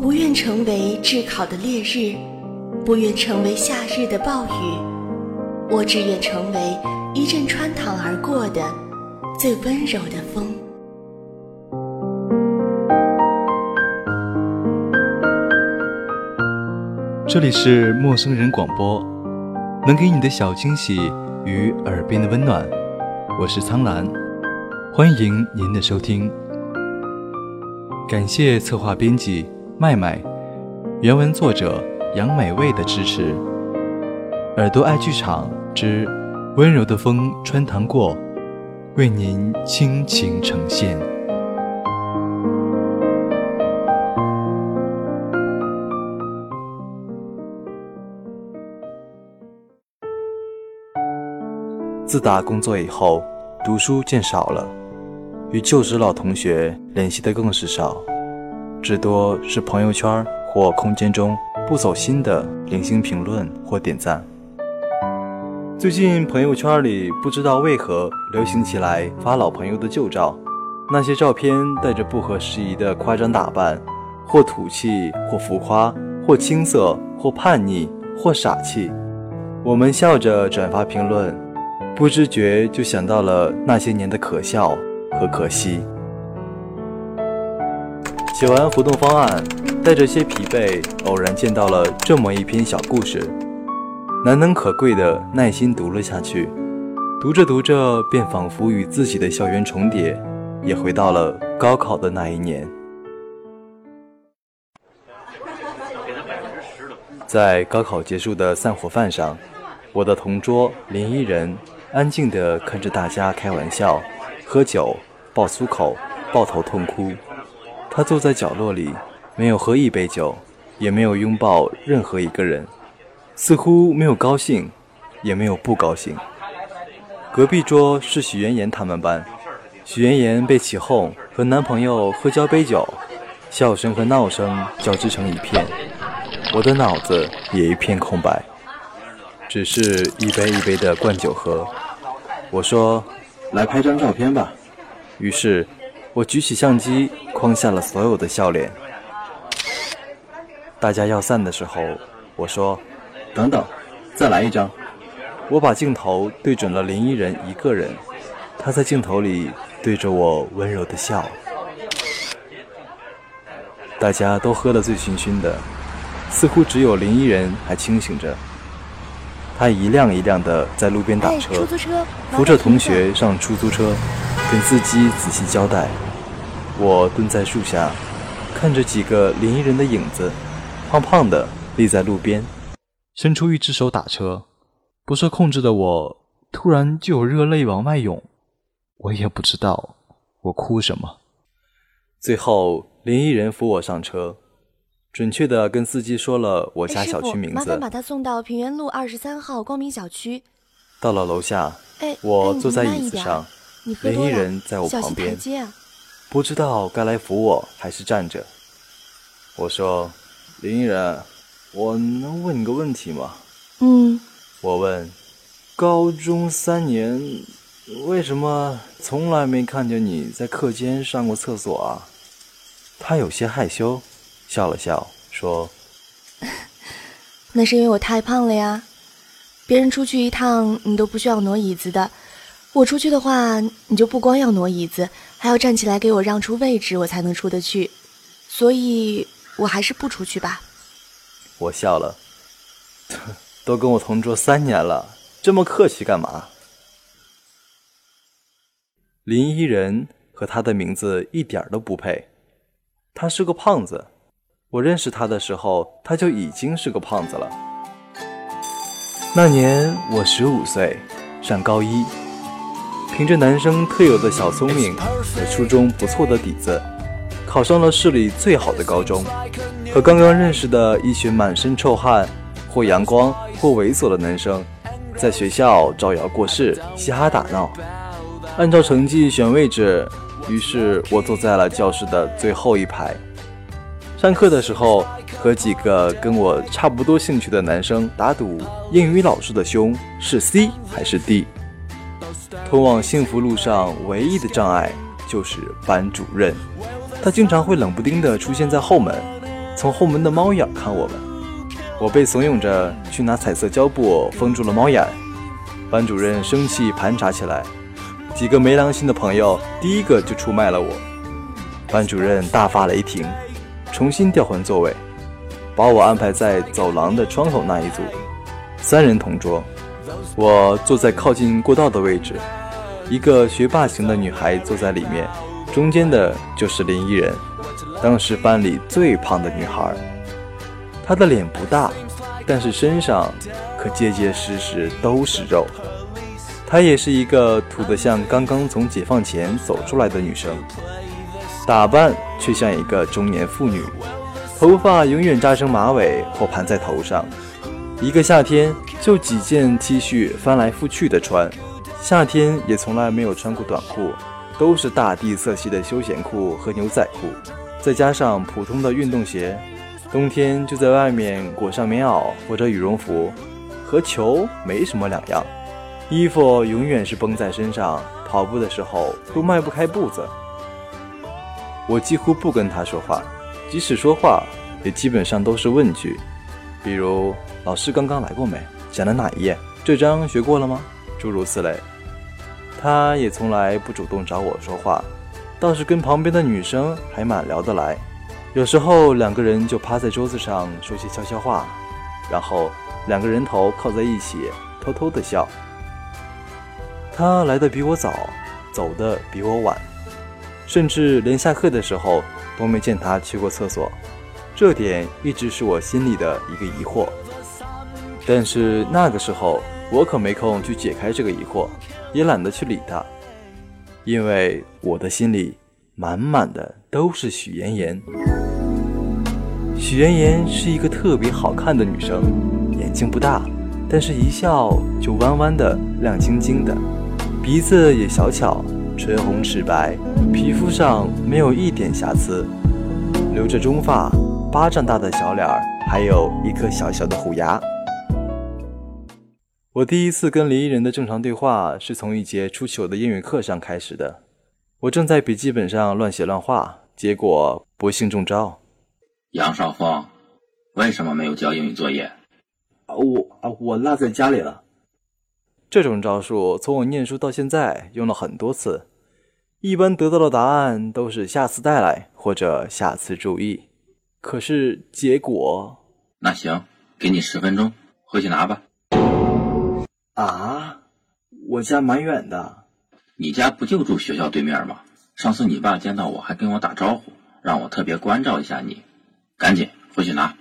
不愿成为炙烤的烈日，不愿成为夏日的暴雨，我只愿成为一阵穿堂而过的最温柔的风。这里是陌生人广播，能给你的小惊喜与耳边的温暖，我是苍兰，欢迎您的收听。感谢策划编辑麦麦，原文作者杨美味的支持。耳朵爱剧场之温柔的风穿堂过，为您倾情呈现。自打工作以后，读书渐少了，与旧时老同学联系的更是少，至多是朋友圈或空间中不走心的零星评论或点赞。最近朋友圈里不知道为何流行起来发老朋友的旧照，那些照片带着不合时宜的夸张打扮，或土气，或浮夸，或青涩，或叛逆，或傻气。我们笑着转发评论，不知觉就想到了那些年的可笑和可惜。写完活动方案，带着些疲惫，偶然见到了这么一篇小故事，难能可贵的耐心读了下去，读着读着便仿佛与自己的校园重叠，也回到了高考的那一年。在高考结束的散伙饭上，我的同桌林依人安静地看着大家开玩笑、喝酒、爆粗口、抱头痛哭。他坐在角落里，没有喝一杯酒，也没有拥抱任何一个人，似乎没有高兴，也没有不高兴。隔壁桌是许妍妍他们班，许妍妍被起哄和男朋友喝交杯酒，笑声和闹声交织成一片，我的脑子也一片空白，只是一杯一杯的灌酒喝。我说，来拍张照片吧。于是，我举起相机，框下了所有的笑脸。大家要散的时候，我说，等等，再来一张。我把镜头对准了林依人一个人，她在镜头里对着我温柔的笑。大家都喝得醉醺醺的，似乎只有林依人还清醒着。她一辆一辆的在路边打车，扶着同学上出租车，跟司机仔细交代。我蹲在树下，看着几个林依人的影子，胖胖的立在路边，伸出一只手打车。不受控制的我突然就有热泪往外涌，我也不知道我哭什么。最后林依人扶我上车，准确的跟司机说了我家小区名字，麻烦把他送到平原路23号光明小区。到了楼下，我坐在椅子上，林依人在我旁边，不知道该来扶我还是站着。我说，林依人，我能问你个问题吗？我问，高中3年，为什么从来没看见你在课间上过厕所啊？他有些害羞，笑了笑，说：那是因为我太胖了呀。别人出去一趟，你都不需要挪椅子的。我出去的话，你就不光要挪椅子，还要站起来给我让出位置，我才能出得去。所以，我还是不出去吧。我笑了，都跟我同桌3年了，这么客气干嘛？林依人和他的名字一点都不配，他是个胖子，我认识他的时候，他就已经是个胖子了。那年我15岁，上高一，凭着男生特有的小聪明和初中不错的底子，考上了市里最好的高中，和刚刚认识的一群满身臭汗，或阳光或猥琐的男生在学校招摇过市，嘻哈打闹，按照成绩选位置。于是我坐在了教室的最后一排，上课的时候和几个跟我差不多兴趣的男生打赌英语老师的胸是 C 还是 D。 通往幸福路上唯一的障碍就是班主任，他经常会冷不丁地出现在后门，从后门的猫眼看我们。我被怂恿着去拿彩色胶布封住了猫眼，班主任生气盘查起来，几个没良心的朋友第一个就出卖了我。班主任大发雷霆，重新调换座位，把我安排在走廊的窗口那一组，三人同桌。我坐在靠近过道的位置，一个学霸型的女孩坐在里面，中间的就是林依人，当时班里最胖的女孩。她的脸不大，但是身上可结结实实都是肉。她也是一个土得像刚刚从解放前走出来的女生，打扮却像一个中年妇女，头发永远扎成马尾或盘在头上，一个夏天就几件 T 恤翻来覆去的穿，夏天也从来没有穿过短裤，都是大地色系的休闲裤和牛仔裤，再加上普通的运动鞋，冬天就在外面裹上棉袄或者羽绒服，和球没什么两样。衣服永远是绷在身上，跑步的时候都迈不开步子。我几乎不跟他说话，即使说话也基本上都是问句，比如老师刚刚来过没，讲了哪一页，这章学过了吗，诸如此类。他也从来不主动找我说话，倒是跟旁边的女生还蛮聊得来，有时候两个人就趴在桌子上说些悄悄话，然后两个人头靠在一起偷偷地笑。他来得比我早，走得比我晚，甚至连下课的时候都没见他去过厕所，这点一直是我心里的一个疑惑。但是那个时候我可没空去解开这个疑惑，也懒得去理他，因为我的心里满满的都是许妍妍。许妍妍是一个特别好看的女生，眼睛不大，但是一笑就弯弯的亮晶晶的，鼻子也小巧，唇红齿白，皮肤上没有一点瑕疵，留着中发，巴掌大的小脸，还有一颗小小的虎牙。我第一次跟林依人的正常对话是从一节出糗的英语课上开始的。我正在笔记本上乱写乱画，结果不幸中招。杨少峰，为什么没有交英语作业？我落在家里了。这种招数从我念书到现在用了很多次，一般得到的答案都是下次带来或者下次注意，可是结果……那行，给你10分钟，回去拿吧。啊，我家蛮远的。你家不就住学校对面吗？上次你爸见到我还跟我打招呼，让我特别关照一下你。赶紧回去拿。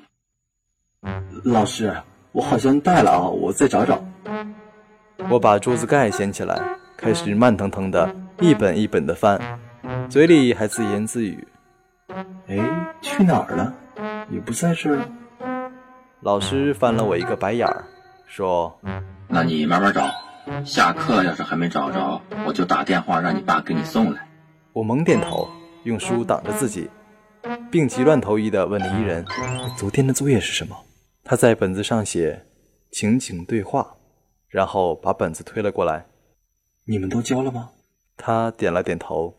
老师，我好像带了啊，我再找找。我把桌子盖掀起来，开始慢腾腾的一本一本的翻，嘴里还自言自语。哎，去哪儿了？也不在这儿。老师翻了我一个白眼儿，说，那你慢慢找，下课要是还没找着，我就打电话让你爸给你送来。我猛点头，用书挡着自己，病急乱投医地问林依人，昨天的作业是什么？他在本子上写情景对话，然后把本子推了过来。你们都交了吗？他点了点头。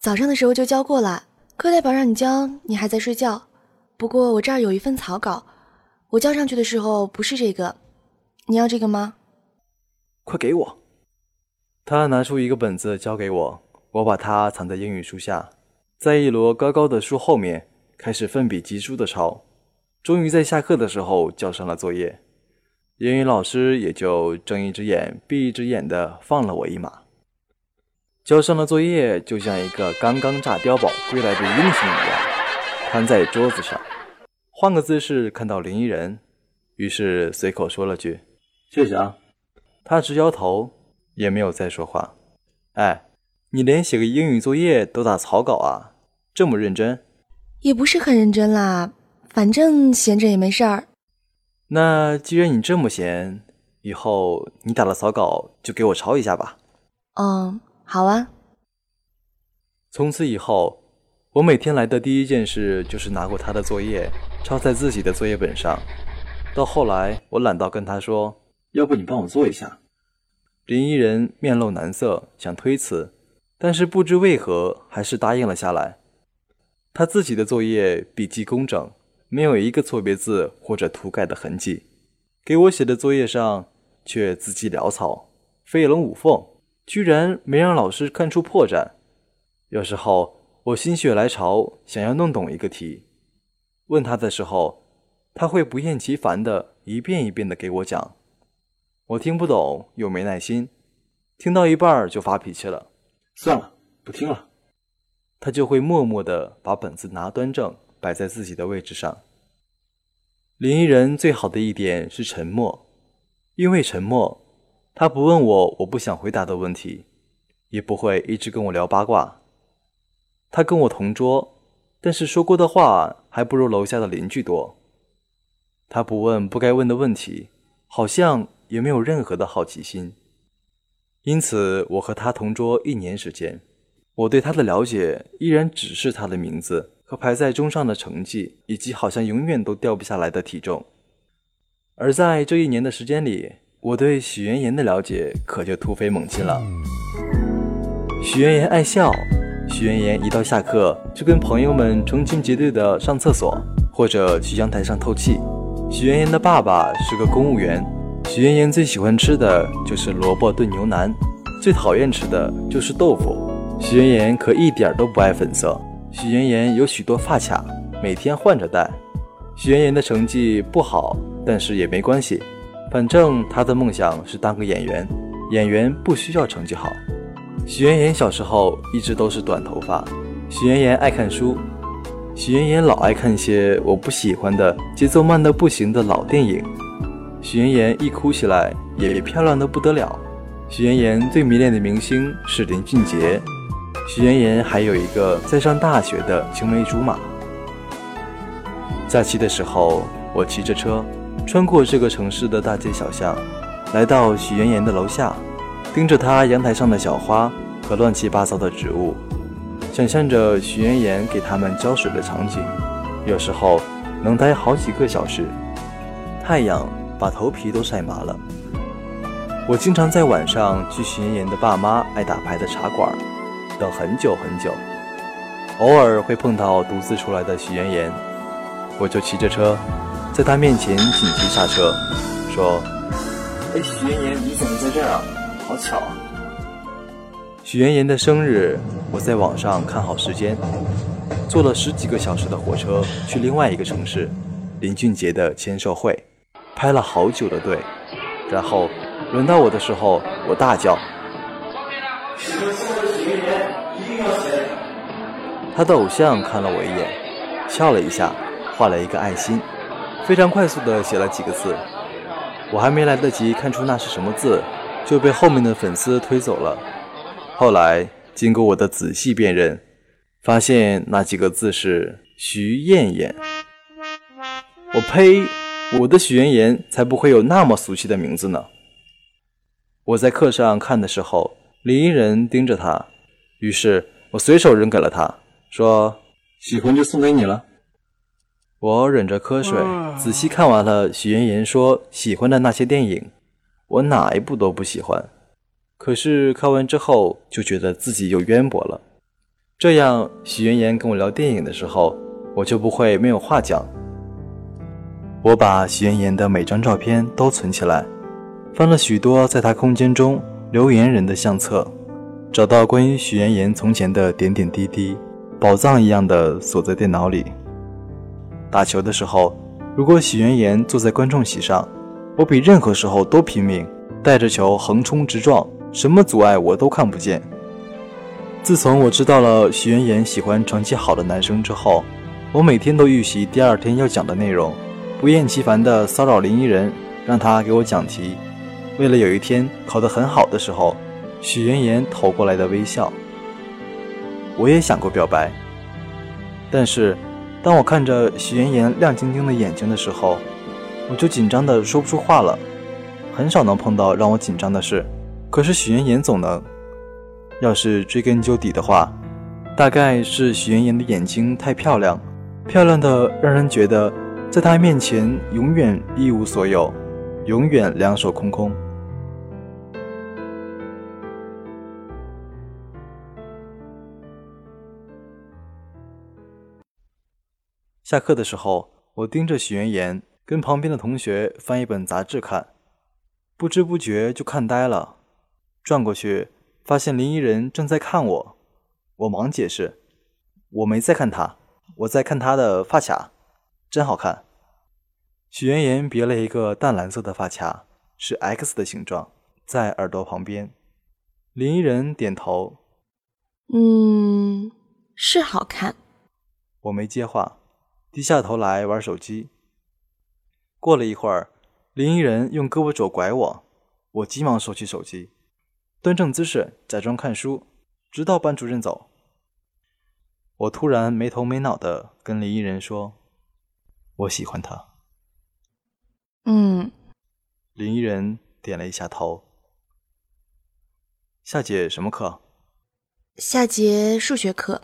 早上的时候就交过了，课代表让你交，你还在睡觉。不过我这儿有一份草稿，我交上去的时候不是这个。你要这个吗？快给我。他拿出一个本子交给我，我把它藏在英语书下，在一摞高高的书后面开始奋笔疾书的抄，终于在下课的时候交上了作业。英语老师也就睁一只眼闭一只眼的放了我一马。交上了作业就像一个刚刚炸碉堡归来的英雄一样瘫在桌子上，换个姿势看到林依人，于是随口说了句谢谢啊，他直摇头，也没有再说话。哎，你连写个英语作业都打草稿啊，这么认真？也不是很认真啦，反正闲着也没事儿。那既然你这么闲，以后你打了草稿就给我抄一下吧。好啊。从此以后，我每天来的第一件事就是拿过他的作业，抄在自己的作业本上。到后来，我懒到跟他说，要不你帮我做一下。林依人面露难色，想推辞，但是不知为何还是答应了下来。他自己的作业笔记工整，没有一个错别字或者涂改的痕迹，给我写的作业上却字迹潦草，飞龙舞凤，居然没让老师看出破绽。有时候我心血来潮想要弄懂一个题，问他的时候，他会不厌其烦地一遍一遍地给我讲，我听不懂又没耐心，听到一半就发脾气了，算了，不听了。他就会默默地把本子拿端正，摆在自己的位置上。林依人最好的一点是沉默，因为沉默，他不问我不想回答的问题，也不会一直跟我聊八卦。他跟我同桌，但是说过的话还不如楼下的邻居多。他不问不该问的问题，好像也没有任何的好奇心。因此我和他同桌1年时间，我对他的了解依然只是他的名字和排在中上的成绩，以及好像永远都掉不下来的体重。而在这1年的时间里，我对许渊言的了解可就突飞猛进了。许渊言爱笑，许渊言一到下课就跟朋友们成群结队的上厕所，或者去阳台上透气。许渊言的爸爸是个公务员，许渊言最喜欢吃的就是萝卜炖牛腩，最讨厌吃的就是豆腐。许渊言可一点都不爱粉色，许渊言有许多发卡，每天换着戴。许渊言的成绩不好，但是也没关系，反正他的梦想是当个演员，演员不需要成绩好。许渊言小时候一直都是短头发，许渊言爱看书，许渊言老爱看些我不喜欢的节奏慢得不行的老电影。许渊言一哭起来也漂亮得不得了。许渊言最迷恋的明星是林俊杰，许渊言还有一个在上大学的青梅竹马。假期的时候，我骑着车穿过这个城市的大街小巷，来到许渊言的楼下，盯着他阳台上的小花和乱七八糟的植物，想象着许渊言给他们浇水的场景，有时候能待好几个小时，太阳把头皮都晒麻了。我经常在晚上去许渊言的爸妈爱打牌的茶馆等很久很久，偶尔会碰到独自出来的许渊言，我就骑着车在他面前紧急刹车，说：哎，许渊言，你怎么在这儿啊？好巧啊！许渊言的生日，我在网上看好时间，坐了10几个小时的火车去另外一个城市林俊杰的签售会，拍了好久的队，然后轮到我的时候，我大叫：“他的偶像看了我一眼，笑了一下，画了一个爱心，非常快速地写了几个字。我还没来得及看出那是什么字，就被后面的粉丝推走了。后来经过我的仔细辨认，发现那几个字是徐艳艳。我呸！我的许渊言才不会有那么俗气的名字呢。”我在课上看的时候，林依人盯着他，于是我随手扔给了他，说：“喜欢就送给你了。”我忍着瞌睡，仔细看完了许渊言说喜欢的那些电影，我哪一部都不喜欢。可是看完之后，就觉得自己又渊博了。这样，许渊言跟我聊电影的时候，我就不会没有话讲。我把许渊言的每张照片都存起来，翻了许多在他空间中留言人的相册，找到关于许渊言从前的点点滴滴，宝藏一样的锁在电脑里。打球的时候，如果许渊言坐在观众席上，我比任何时候都拼命，带着球横冲直撞，什么阻碍我都看不见。自从我知道了许渊言喜欢成绩好的男生之后，我每天都预习第2天要讲的内容，不厌其烦地骚扰林依人，让他给我讲题。为了有一天考得很好的时候，许渊言投过来的微笑。我也想过表白，但是当我看着许渊言亮晶晶的眼睛的时候，我就紧张的说不出话了。很少能碰到让我紧张的事，可是许渊言总能。要是追根究底的话，大概是许渊言的眼睛太漂亮，漂亮的让人觉得在他面前永远一无所有，永远两手空空。下课的时候，我盯着许渊岩，跟旁边的同学翻一本杂志看，不知不觉就看呆了。转过去，发现林依人正在看我，我忙解释：“我没在看他，我在看他的发卡，真好看。”许渊岩别了一个淡蓝色的发卡，是 X 的形状，在耳朵旁边。林依人点头：“是好看。”我没接话，低下头来玩手机。过了一会儿，林依人用胳膊肘拐我，我急忙收起手机，端正姿势假装看书，直到班主任走。我突然没头没脑地跟林依人说：“我喜欢他。”林依人点了一下头。夏姐什么课？夏节数学课。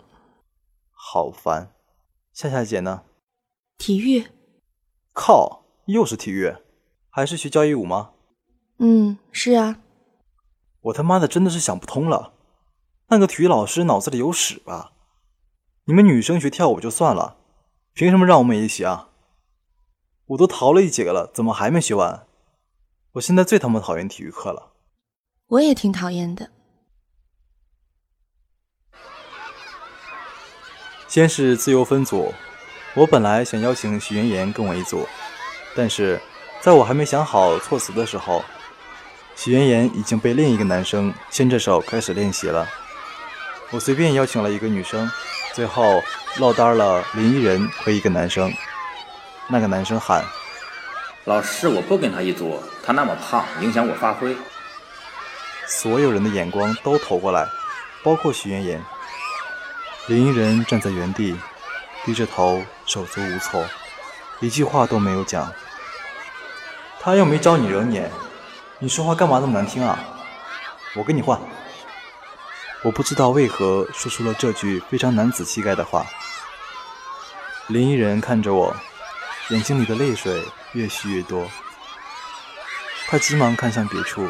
好烦。夏姐呢？体育。靠，又是体育，还是学交谊舞吗？是啊。我他妈的真的是想不通了，那个体育老师脑子里有屎吧？你们女生学跳舞就算了，凭什么让我们也学啊？我都逃了一节了，怎么还没学完？我现在最他妈讨厌体育课了。我也挺讨厌的。先是自由分组，我本来想邀请许渊岩跟我一组，但是在我还没想好措辞的时候，许渊岩已经被另一个男生牵着手开始练习了。我随便邀请了一个女生，最后落单了林依人和一个男生。那个男生喊：“老师，我不跟他一组，他那么胖，影响我发挥。”所有人的眼光都投过来，包括许渊岩。林依人站在原地，低着头，手足无措，一句话都没有讲。他又没招你惹你，你说话干嘛那么难听啊？我跟你换。我不知道为何说出了这句非常男子气概的话。林依人看着我，眼睛里的泪水越蓄越多。他急忙看向别处，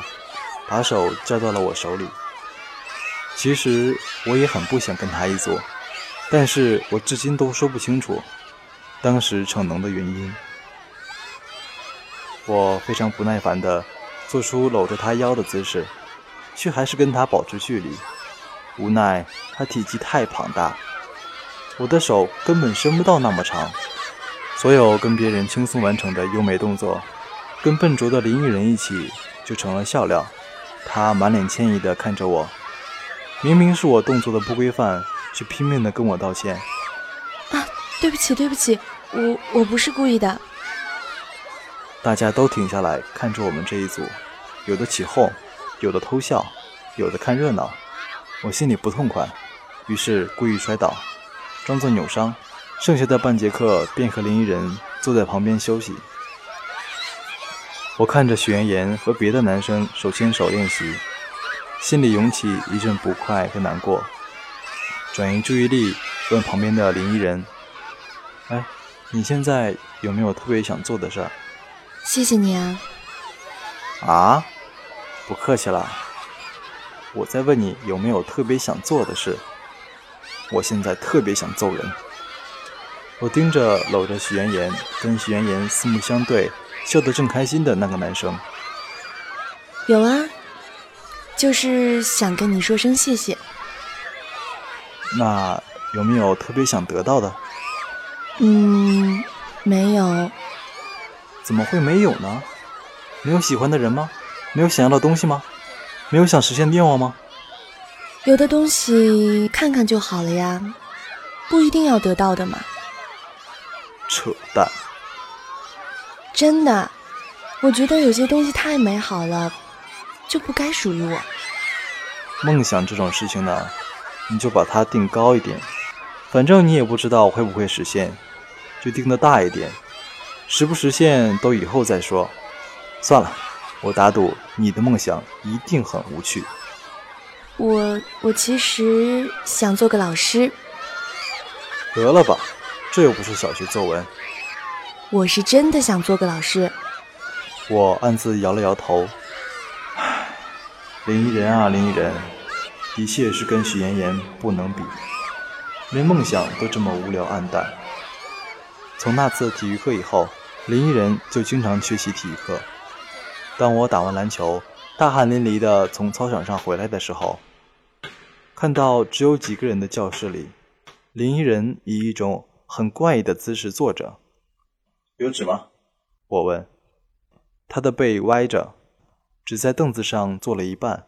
把手交到了我手里。其实我也很不想跟他一组，但是我至今都说不清楚当时逞能的原因。我非常不耐烦地做出搂着他腰的姿势，却还是跟他保持距离。无奈他体积太庞大，我的手根本伸不到那么长。所有跟别人轻松完成的优美动作，跟笨拙的林依人一起就成了笑料。他满脸歉意地看着我，明明是我动作的不规范，却拼命地跟我道歉。啊，对不起，我不是故意的。大家都停下来看着我们这一组，有的起哄，有的偷笑，有的看热闹。我心里不痛快，于是故意摔倒，装作扭伤。剩下的半节课便和林依人坐在旁边休息。我看着许渊岩和别的男生手牵手练习，心里涌起一阵不快和难过，转移注意力问旁边的林依人：“哎，你现在有没有特别想做的事儿？”“谢谢你啊。”“啊？不客气啦。我在问你有没有特别想做的事。我现在特别想揍人。”我盯着搂着许渊岩，跟许渊岩四目相对，笑得正开心的那个男生。“有啊。”“就是想跟你说声谢谢。”“那有没有特别想得到的？”“没有。”“怎么会没有呢？没有喜欢的人吗？没有想要的东西吗？没有想实现的愿望吗？”“有的东西看看就好了呀，不一定要得到的嘛。”“扯淡。”“真的，我觉得有些东西太美好了，就不该属于我。梦想这种事情呢，你就把它定高一点，反正你也不知道会不会实现，就定得大一点，实不实现都以后再说。算了，我打赌你的梦想一定很无趣。”“我其实想做个老师。”“得了吧，这又不是小学作文。”“我是真的想做个老师。”我暗自摇了摇头。林依人，的确是跟许渊岩不能比，连梦想都这么无聊暗淡。从那次体育课以后，林依人就经常缺席体育课。当我打完篮球，大汗淋漓地从操场上回来的时候，看到只有几个人的教室里，林依人以一种很怪异的姿势坐着。有纸吗？我问。他的背歪着，只在凳子上坐了一半，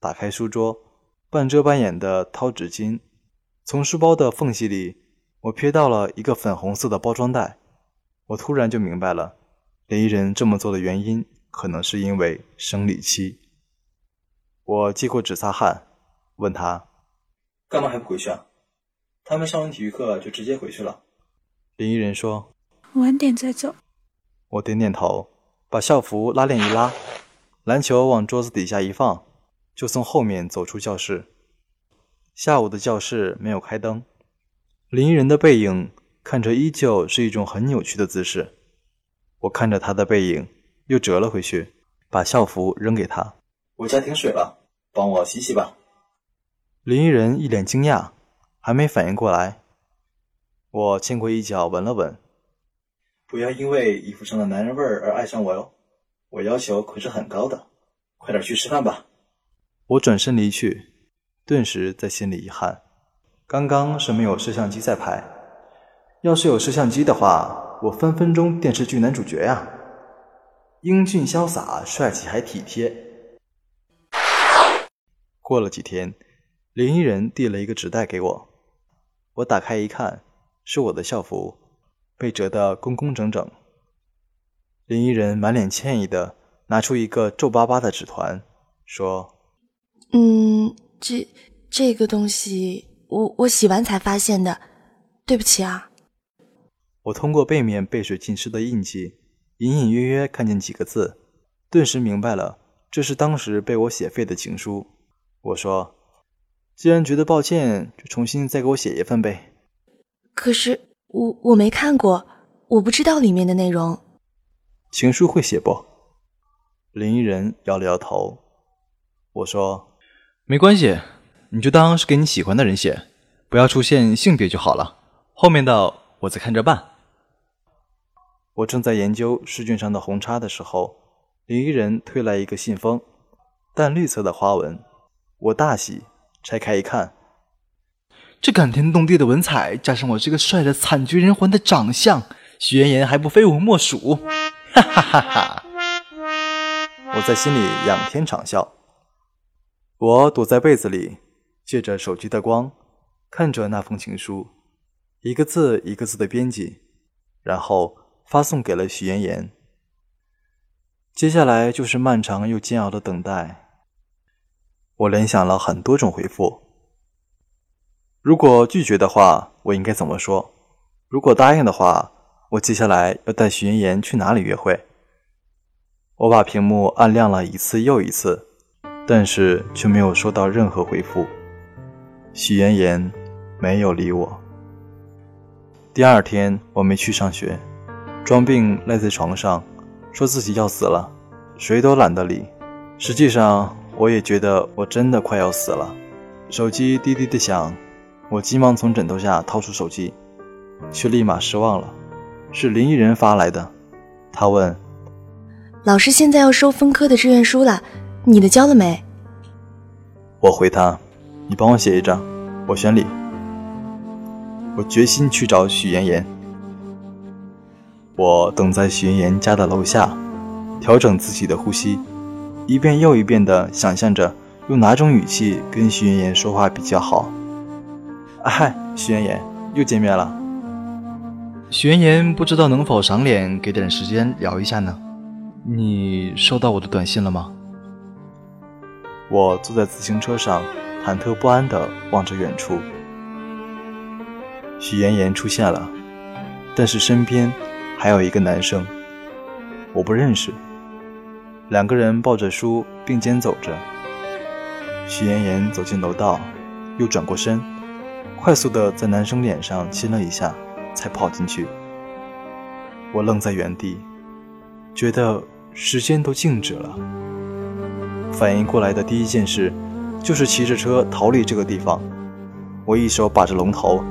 打开书桌，半遮半掩地掏纸巾。从书包的缝隙里，我瞥到了一个粉红色的包装袋。我突然就明白了，林依人这么做的原因可能是因为生理期。我接过纸擦汗，问他干嘛还不回去啊？他们上完体育课就直接回去了。林依人说晚点再走。我点点头，把校服拉链一拉，篮球往桌子底下一放，就从后面走出教室。下午的教室没有开灯，林依人的背影看着依旧是一种很扭曲的姿势。我看着他的背影又折了回去，把校服扔给他。我家停水了，帮我洗洗吧。林依人一脸惊讶，还没反应过来。我欠过一脚闻了闻。不要因为衣服上的男人味儿而爱上我哟，我要求可是很高的，快点去吃饭吧。我转身离去，顿时在心里遗憾，刚刚是没有摄像机在拍，要是有摄像机的话，我分分钟电视剧男主角呀，英俊潇洒，帅气还体贴。过了几天，林依人递了一个纸袋给我，我打开一看，是我的校服，被折得工工整整。林依人满脸歉意地拿出一个皱巴巴的纸团，说这个东西我洗完才发现的，对不起啊。我通过背面被水浸湿的印记，隐隐约约看见几个字，顿时明白了，这是当时被我写废的情书。我说既然觉得抱歉，就重新再给我写一份呗。可是我没看过，我不知道里面的内容。情书会写不？林依人摇了摇头。我说没关系，你就当是给你喜欢的人写，不要出现性别就好了，后面的我再看着办。我正在研究试卷上的红叉的时候，林依人推来一个信封，淡绿色的花纹。我大喜，拆开一看，这感天动地的文采，加上我这个帅得惨绝人寰的长相，许渊言还不非我莫属，哈哈哈哈！我在心里仰天长啸。我躲在被子里，借着手机的光，看着那封情书，一个字一个字的编辑，然后发送给了许渊言。接下来就是漫长又煎熬的等待。我联想了很多种回复。如果拒绝的话，我应该怎么说？如果答应的话，我接下来要带许渊言去哪里约会？我把屏幕按亮了一次又一次，但是却没有收到任何回复。许渊言没有理我。第二天我没去上学，装病赖在床上，说自己要死了，谁都懒得理。实际上我也觉得我真的快要死了。手机滴滴地响，我急忙从枕头下掏出手机，却立马失望了，是林依人发来的。他问老师现在要收分科的志愿书了，你的交了没？我回他你帮我写一张，我选理。我决心去找许妍妍。我等在许妍妍家的楼下，调整自己的呼吸，一遍又一遍地想象着用哪种语气跟许妍妍说话比较好。嗨，许妍妍，又见面了。许妍妍不知道能否赏脸给点时间聊一下呢。你收到我的短信了吗？我坐在自行车上，忐忑不安地望着远处。许妍妍出现了，但是身边还有一个男生，我不认识。两个人抱着书并肩走着。许妍妍走进楼道，又转过身，快速地在男生脸上亲了一下，才跑进去。我愣在原地，觉得时间都静止了。反应过来的第一件事就是骑着车逃离这个地方。我一手把着龙头，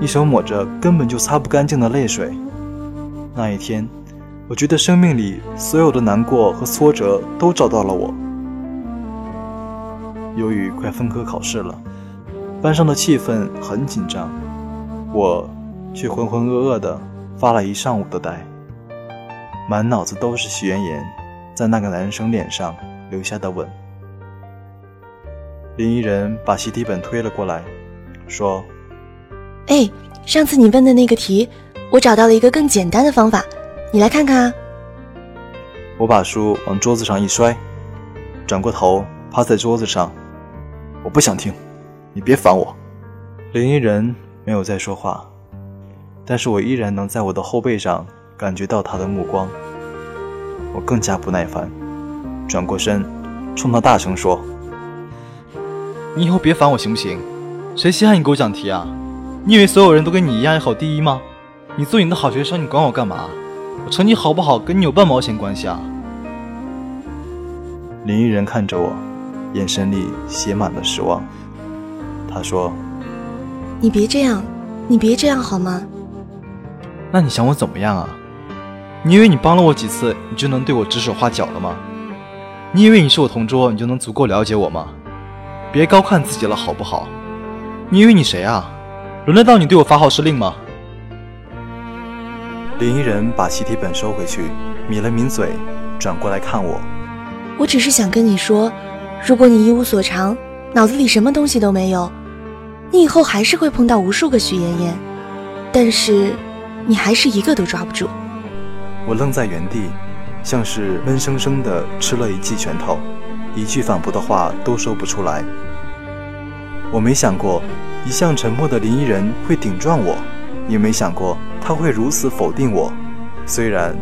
一手抹着根本就擦不干净的泪水，那一天，我觉得生命里所有的难过和挫折都找到了我。由于快分科考试了，班上的气氛很紧张，我却浑浑噩噩地发了一上午的呆，满脑子都是许渊言在那个男生脸上留下的吻。林依人把习题本推了过来，说：“哎，上次你问的那个题，我找到了一个更简单的方法，你来看看啊。”我把书往桌子上一摔，转过头趴在桌子上，我不想听，你别烦我。林依人没有再说话，但是我依然能在我的后背上感觉到他的目光。我更加不耐烦，转过身，冲他大声说：“你以后别烦我行不行？谁稀罕你给我讲题啊？你以为所有人都跟你一样爱考第一吗？你做你的好学生，你管我干嘛？我成绩好不好跟你有半毛钱关系啊？”林依人看着我，眼神里写满了失望。他说：“你别这样，你别这样好吗？”那你想我怎么样啊？你以为你帮了我几次，你就能对我指手画脚了吗？你以为你是我同桌，你就能足够了解我吗？别高看自己了好不好？你以为你谁啊？轮得到你对我发号施令吗？林依人把习题本收回去，抿了抿嘴，转过来看我。我只是想跟你说，如果你一无所长，脑子里什么东西都没有，你以后还是会碰到无数个许妍妍，但是你还是一个都抓不住。我愣在原地，像是闷生生地吃了一记拳头，一句反驳的话都说不出来。我没想过一向沉默的林依人会顶撞我，也没想过他会如此否定我，虽然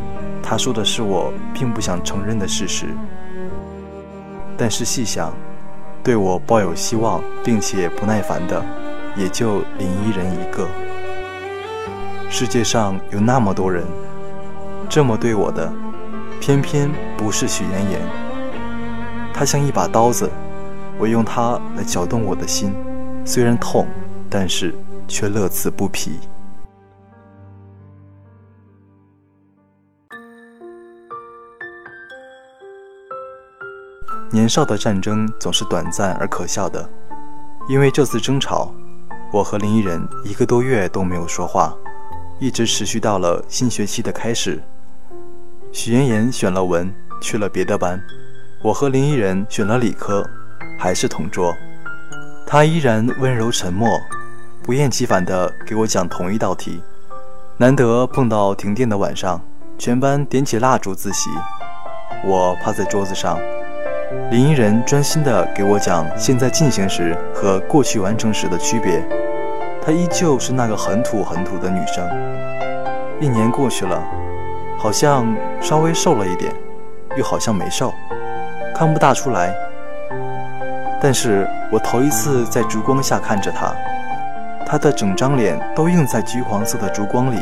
他说的是我并不想承认的事实，但是细想，对我抱有希望并且不耐烦的也就林依人一个。世界上有那么多人这么对我的，偏偏不是许妍妍。她像一把刀子，我用它来搅动我的心，虽然痛，但是却乐此不疲。年少的战争总是短暂而可笑的，因为这次争吵，我和林依人一个多月都没有说话，一直持续到了新学期的开始。许妍妍选了文，去了别的班，我和林依人选了理科，还是同桌。她依然温柔沉默，不厌其烦地给我讲同一道题。难得碰到停电的晚上，全班点起蜡烛自习，我趴在桌子上，林依人专心地给我讲现在进行时和过去完成时的区别。她依旧是那个很土很土的女生，一年过去了，好像稍微瘦了一点，又好像没瘦，看不大出来。但是我头一次在烛光下看着她，她的整张脸都映在橘黄色的烛光里，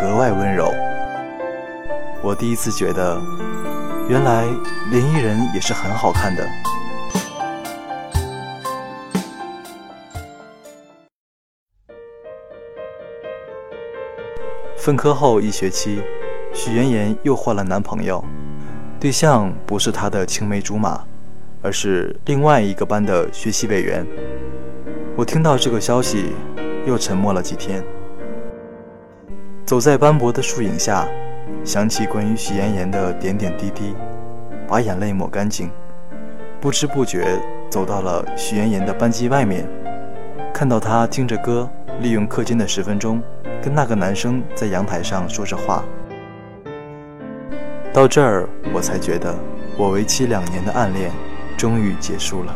格外温柔。我第一次觉得，原来林依人也是很好看的。分科后一学期，许妍妍又换了男朋友，对象不是她的青梅竹马，而是另外一个班的学习委员。我听到这个消息，又沉默了几天。走在斑驳的树影下，想起关于许妍妍的点点滴滴，把眼泪抹干净，不知不觉走到了许妍妍的班级外面，看到她听着歌，利用课间的10分钟跟那个男生在阳台上说着话。到这儿，我才觉得我为期2年的暗恋终于结束了。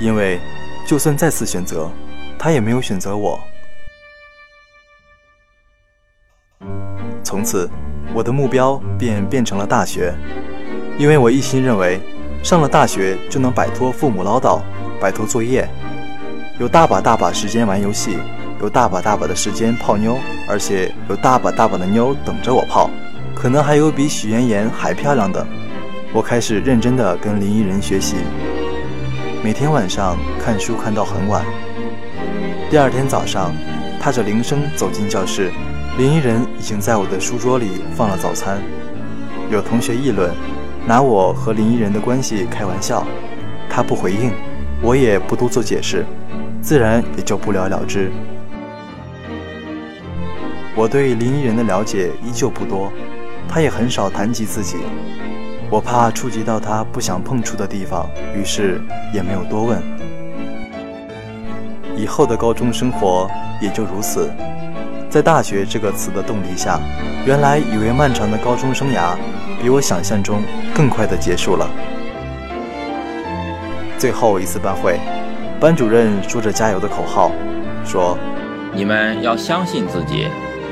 因为就算再次选择，他也没有选择我。从此我的目标便变成了大学，因为我一心认为上了大学就能摆脱父母唠叨，摆脱作业，有大把时间玩游戏，有大把的时间泡妞，而且有大把的妞等着我泡，可能还有比许妍妍还漂亮的。我开始认真地跟林依人学习，每天晚上看书看到很晚。第2天早上，踏着铃声走进教室，林依人已经在我的书桌里放了早餐。有同学议论，拿我和林依人的关系开玩笑，他不回应，我也不多做解释，自然也就不了了之。我对林依人的了解依旧不多，他也很少谈及自己，我怕触及到他不想碰触的地方，于是也没有多问。以后的高中生活也就如此。在大学这个词的动力下，原来以为漫长的高中生涯比我想象中更快地结束了。最后一次班会，班主任说着加油的口号，说你们要相信自己，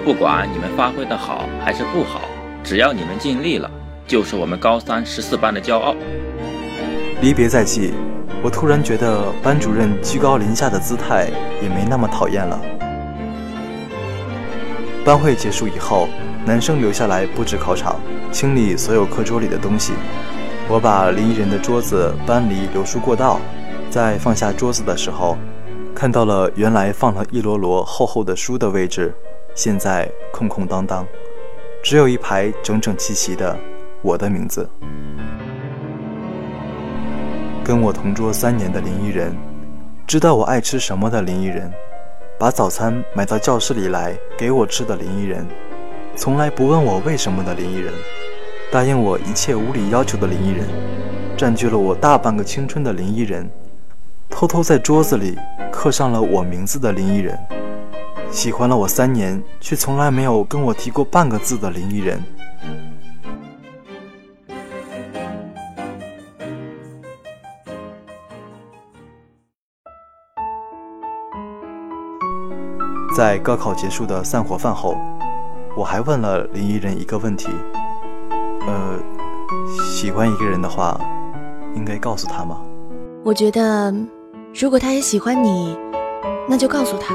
不管你们发挥的好还是不好，只要你们尽力了，就是我们高三14班的骄傲。离别在即，我突然觉得班主任居高临下的姿态也没那么讨厌了。班会结束以后，男生留下来布置考场，清理所有课桌里的东西。我把林依人的桌子搬离留书过道，在放下桌子的时候，看到了原来放了一摞摞厚厚的书的位置，现在空空荡荡，只有一排整整齐齐的我的名字。跟我同桌3年的林依人，知道我爱吃什么的林依人，把早餐买到教室里来给我吃的林依人，从来不问我为什么的林依人，答应我一切无理要求的林依人，占据了我大半个青春的林依人，偷偷在桌子里刻上了我名字的林依人，喜欢了我3年却从来没有跟我提过半个字的林依人。在高考结束的散伙饭后，我还问了林依人一个问题，喜欢一个人的话应该告诉他吗？我觉得如果他也喜欢你，那就告诉他，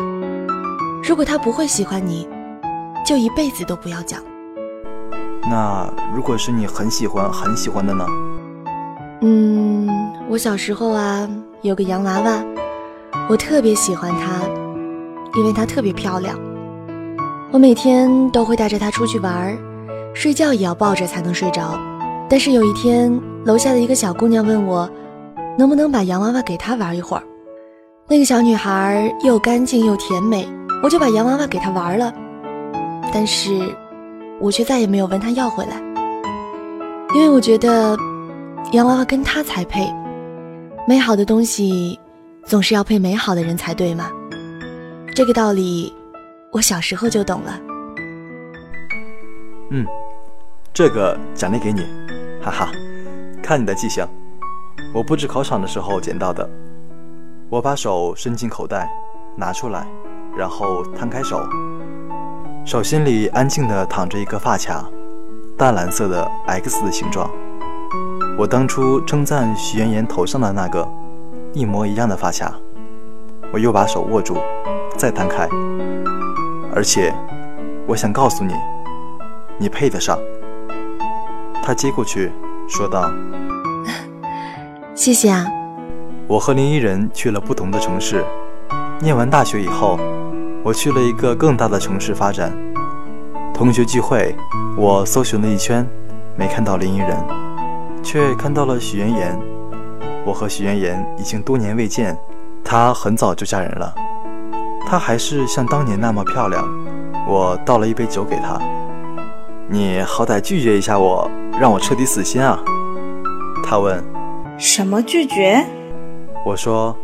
如果他不会喜欢你，就一辈子都不要讲。那如果是你很喜欢很喜欢的呢？我小时候啊，有个洋娃娃，我特别喜欢她，因为她特别漂亮，我每天都会带着她出去玩，睡觉也要抱着才能睡着。但是有一天，楼下的一个小姑娘问我，能不能把洋娃娃给她玩一会儿。那个小女孩又干净又甜美，我就把洋娃娃给她玩了，但是我却再也没有问她要回来，因为我觉得洋娃娃跟她才配。美好的东西总是要配美好的人才对嘛，这个道理我小时候就懂了。这个奖励给你，哈哈，看你的记性。我布置考场的时候捡到的，我把手伸进口袋拿出来，然后摊开手心里安静地躺着一个发卡，淡蓝色的 X 的形状，我当初称赞徐妍妍头上的那个一模一样的发卡。我又把手握住再摊开，而且我想告诉你，你配得上。他接过去说道，谢谢啊。我和林依人去了不同的城市，念完大学以后，我去了一个更大的城市发展。同学聚会，我搜寻了一圈，没看到林依人，却看到了许妍妍。我和许妍妍已经多年未见，她很早就嫁人了，她还是像当年那么漂亮。我倒了一杯酒给她，你好歹拒绝一下我，让我彻底死心啊。她问，什么拒绝？我说，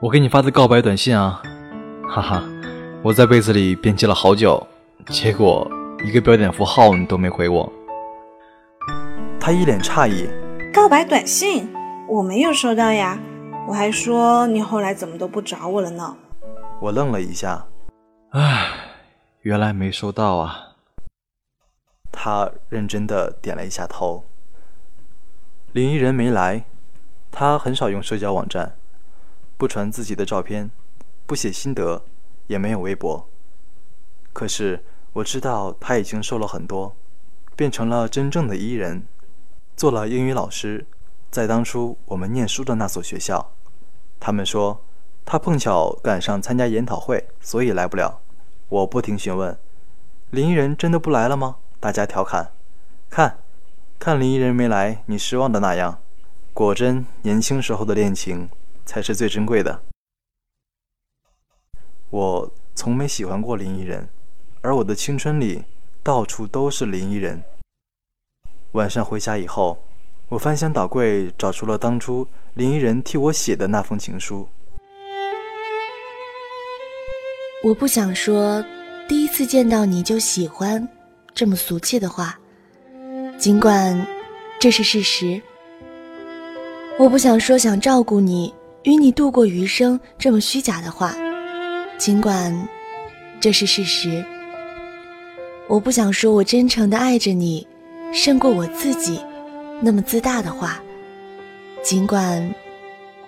我给你发的告白短信啊。哈哈，我在被子里编辑了好久，结果一个标点符号你都没回我。她一脸诧异，告白短信？我没有收到呀，我还说你后来怎么都不找我了呢。我愣了一下，唉，原来没收到啊。他认真地点了一下头。林依人没来，他很少用社交网站，不传自己的照片，不写心得，也没有微博。可是我知道他已经瘦了很多，变成了真正的依人，做了英语老师，在当初我们念书的那所学校。他们说他碰巧赶上参加研讨会，所以来不了。我不停询问，林依人真的不来了吗？大家调侃，看林依人没来你失望的那样。果真年轻时候的恋情才是最珍贵的。我从没喜欢过林依人，而我的青春里到处都是林依人。晚上回家以后，我翻箱倒柜找出了当初林依人替我写的那封情书。我不想说第一次见到你就喜欢这么俗气的话，尽管这是事实。我不想说想照顾你与你度过余生这么虚假的话，尽管这是事实。我不想说我真诚地爱着你胜过我自己那么自大的话，尽管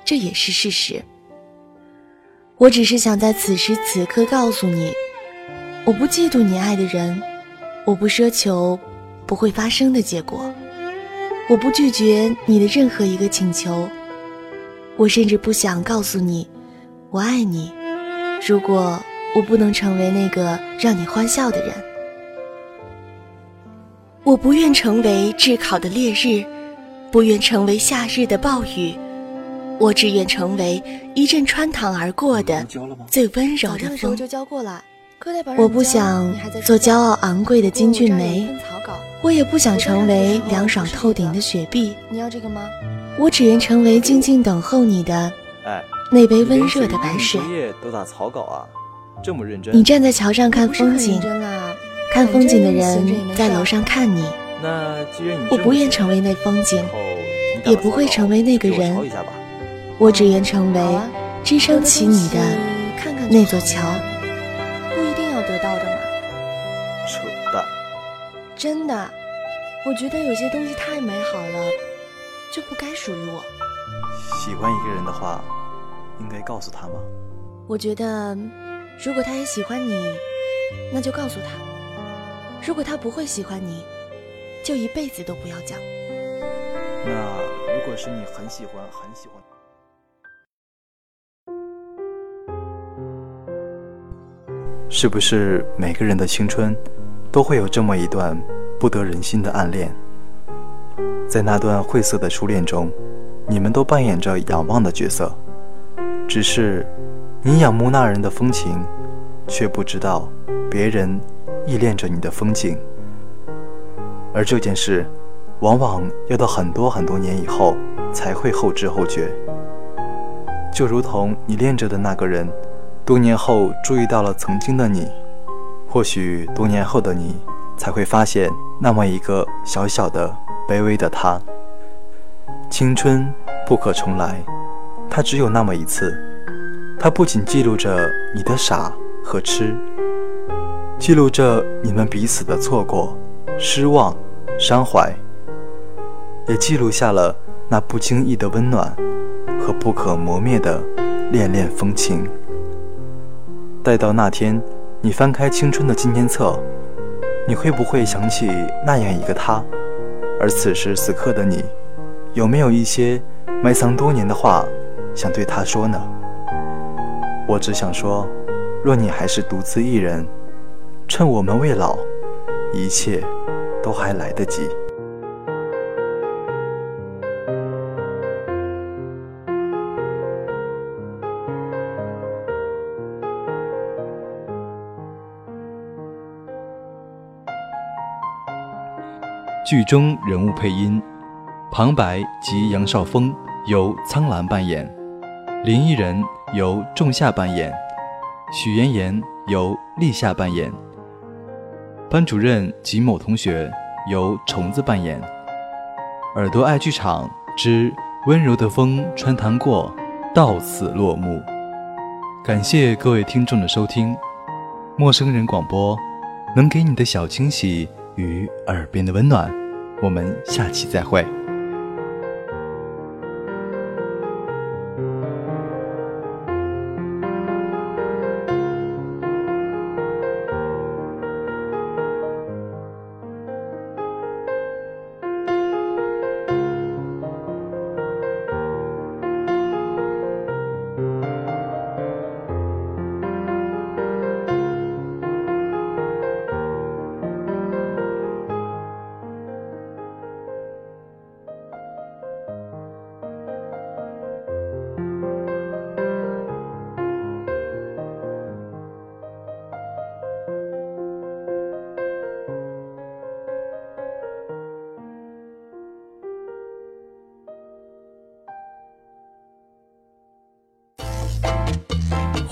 这也是事实。我只是想在此时此刻告诉你，我不嫉妒你爱的人，我不奢求不会发生的结果，我不拒绝你的任何一个请求，我甚至不想告诉你我爱你，如果我不能成为那个让你欢笑的人。我不愿成为炙烤的烈日，不愿成为夏日的暴雨，我只愿成为一阵穿堂而过的最温柔的风。我不想做骄傲昂贵的金骏眉，我也不想成为凉爽透顶的雪碧，我只愿成为静静等候你的那杯温热的白水。你站在桥上看风景，看风景的人在楼上看你。我不愿成为那风景，也不会成为那个人，我只愿成为支撑起你的那座桥。不一定要得到的嘛。扯淡。真的，我觉得有些东西太美好了，就不该属于我。喜欢一个人的话，应该告诉他吗？我觉得，如果他也喜欢你，那就告诉他；如果他不会喜欢你，就一辈子都不要讲。那如果是你很喜欢。是不是每个人的青春都会有这么一段不得人心的暗恋？在那段晦涩的初恋中，你们都扮演着仰望的角色，只是你仰慕那人的风情，却不知道别人依恋着你的风景。而这件事往往要到很多年以后才会后知后觉。就如同你恋着的那个人多年后注意到了曾经的你，或许多年后的你才会发现那么一个小小的卑微的他。青春不可重来，它只有那么一次。它不仅记录着你的傻和痴，记录着你们彼此的错过、失望、伤怀，也记录下了那不经意的温暖和不可磨灭的恋恋风情。待到那天你翻开青春的纪念册，你会不会想起那样一个他？而此时此刻的你，有没有一些埋藏多年的话想对他说呢？我只想说，若你还是独自一人，趁我们未老，一切都还来得及。剧中人物配音旁白及杨少峰由苍兰扮演，林依人由仲夏扮演，许妍妍由立夏扮演，班主任及某同学由虫子扮演。耳朵爱剧场之温柔的风穿堂过到此落幕。感谢各位听众的收听，陌生人广播，能给你的小惊喜与耳边的温暖，我们下期再会。